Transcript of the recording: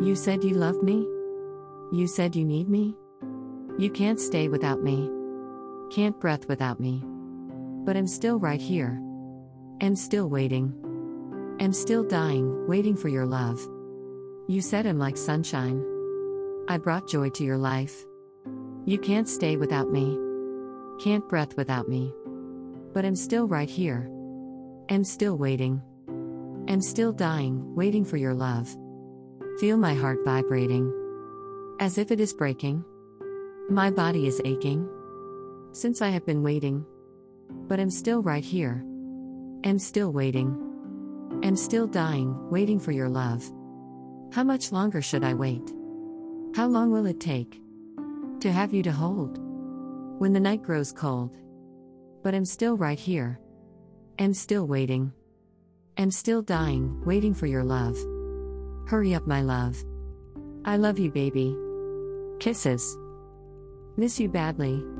You said you love me. You said you need me. You can't stay without me. Can't breath without me. But I'm still right here. I'm still waiting. I'm still dying, waiting for your love. You said I'm like sunshine. I brought joy to your life. You can't stay without me. Can't breath without me. But I'm still right here. I'm still waiting. I'm still dying, waiting for your love. Feel my heart vibrating. As if it is breaking. My body is aching. Since I have been waiting. But I'm still right here. I'm still waiting. I'm still dying, waiting for your love. How much longer should I wait? How long will it take to have you to hold? When the night grows cold. But I'm still right here. I'm still waiting. I'm still dying, waiting for your love. Hurry up, my love. I love you, baby. Kisses. Miss you badly.